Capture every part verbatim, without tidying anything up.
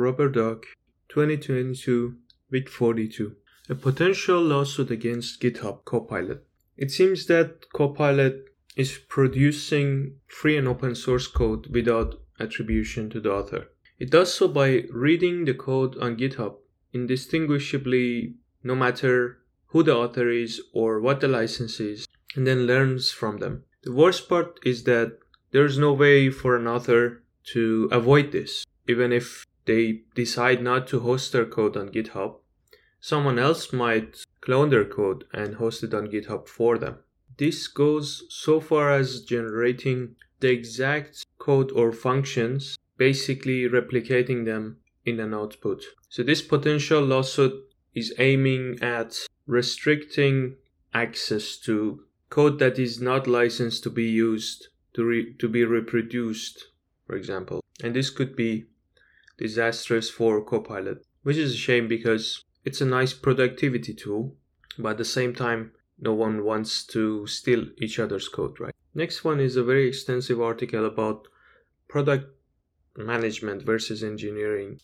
Rubberduck twenty twenty-two, week forty-two, a potential lawsuit against GitHub Copilot. It seems that Copilot is producing free and open source code without attribution to the author. It does so by reading the code on GitHub indistinguishably, no matter who the author is or what the license is, and then learns from them. The worst part is that there is no way for an author to avoid this. Even if they decide not to host their code on GitHub, someone else might clone their code and host it on GitHub for them. This goes so far as generating the exact code or functions, basically replicating them in an output. So this potential lawsuit is aiming at restricting access to code that is not licensed to be used, to, re- to be reproduced, for example. And this could be disastrous for Copilot, which is a shame because it's a nice productivity tool, but at the same time, no one wants to steal each other's code, right? Next one is a very extensive article about product management versus engineering.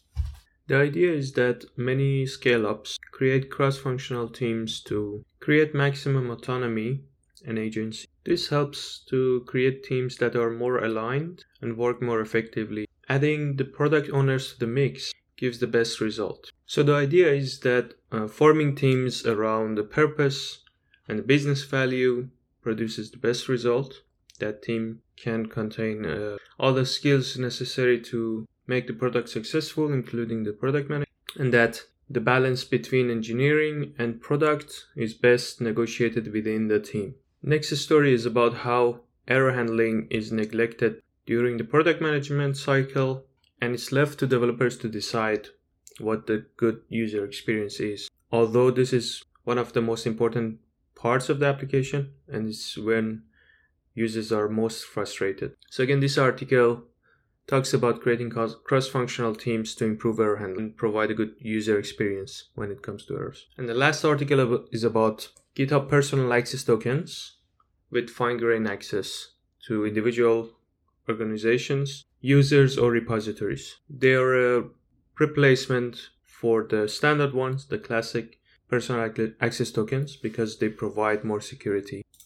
The idea is that many scale-ups create cross-functional teams to create maximum autonomy and agency. This helps to create teams that are more aligned and work more effectively. Adding the product owners to the mix gives the best result. So the idea is that uh, forming teams around the purpose and the business value produces the best result. That team can contain uh, all the skills necessary to make the product successful, including the product manager, and that the balance between engineering and product is best negotiated within the team. Next story is about how error handling is neglected during the product management cycle, and it's left to developers to decide what the good user experience is. Although this is one of the most important parts of the application, and it's when users are most frustrated. So again, this article talks about creating cross-functional teams to improve error handling and provide a good user experience when it comes to errors. And the last article is about GitHub personal access tokens with fine-grained access to individual organizations, users, or repositories. They are a replacement for the standard ones, the classic personal access tokens, because they provide more security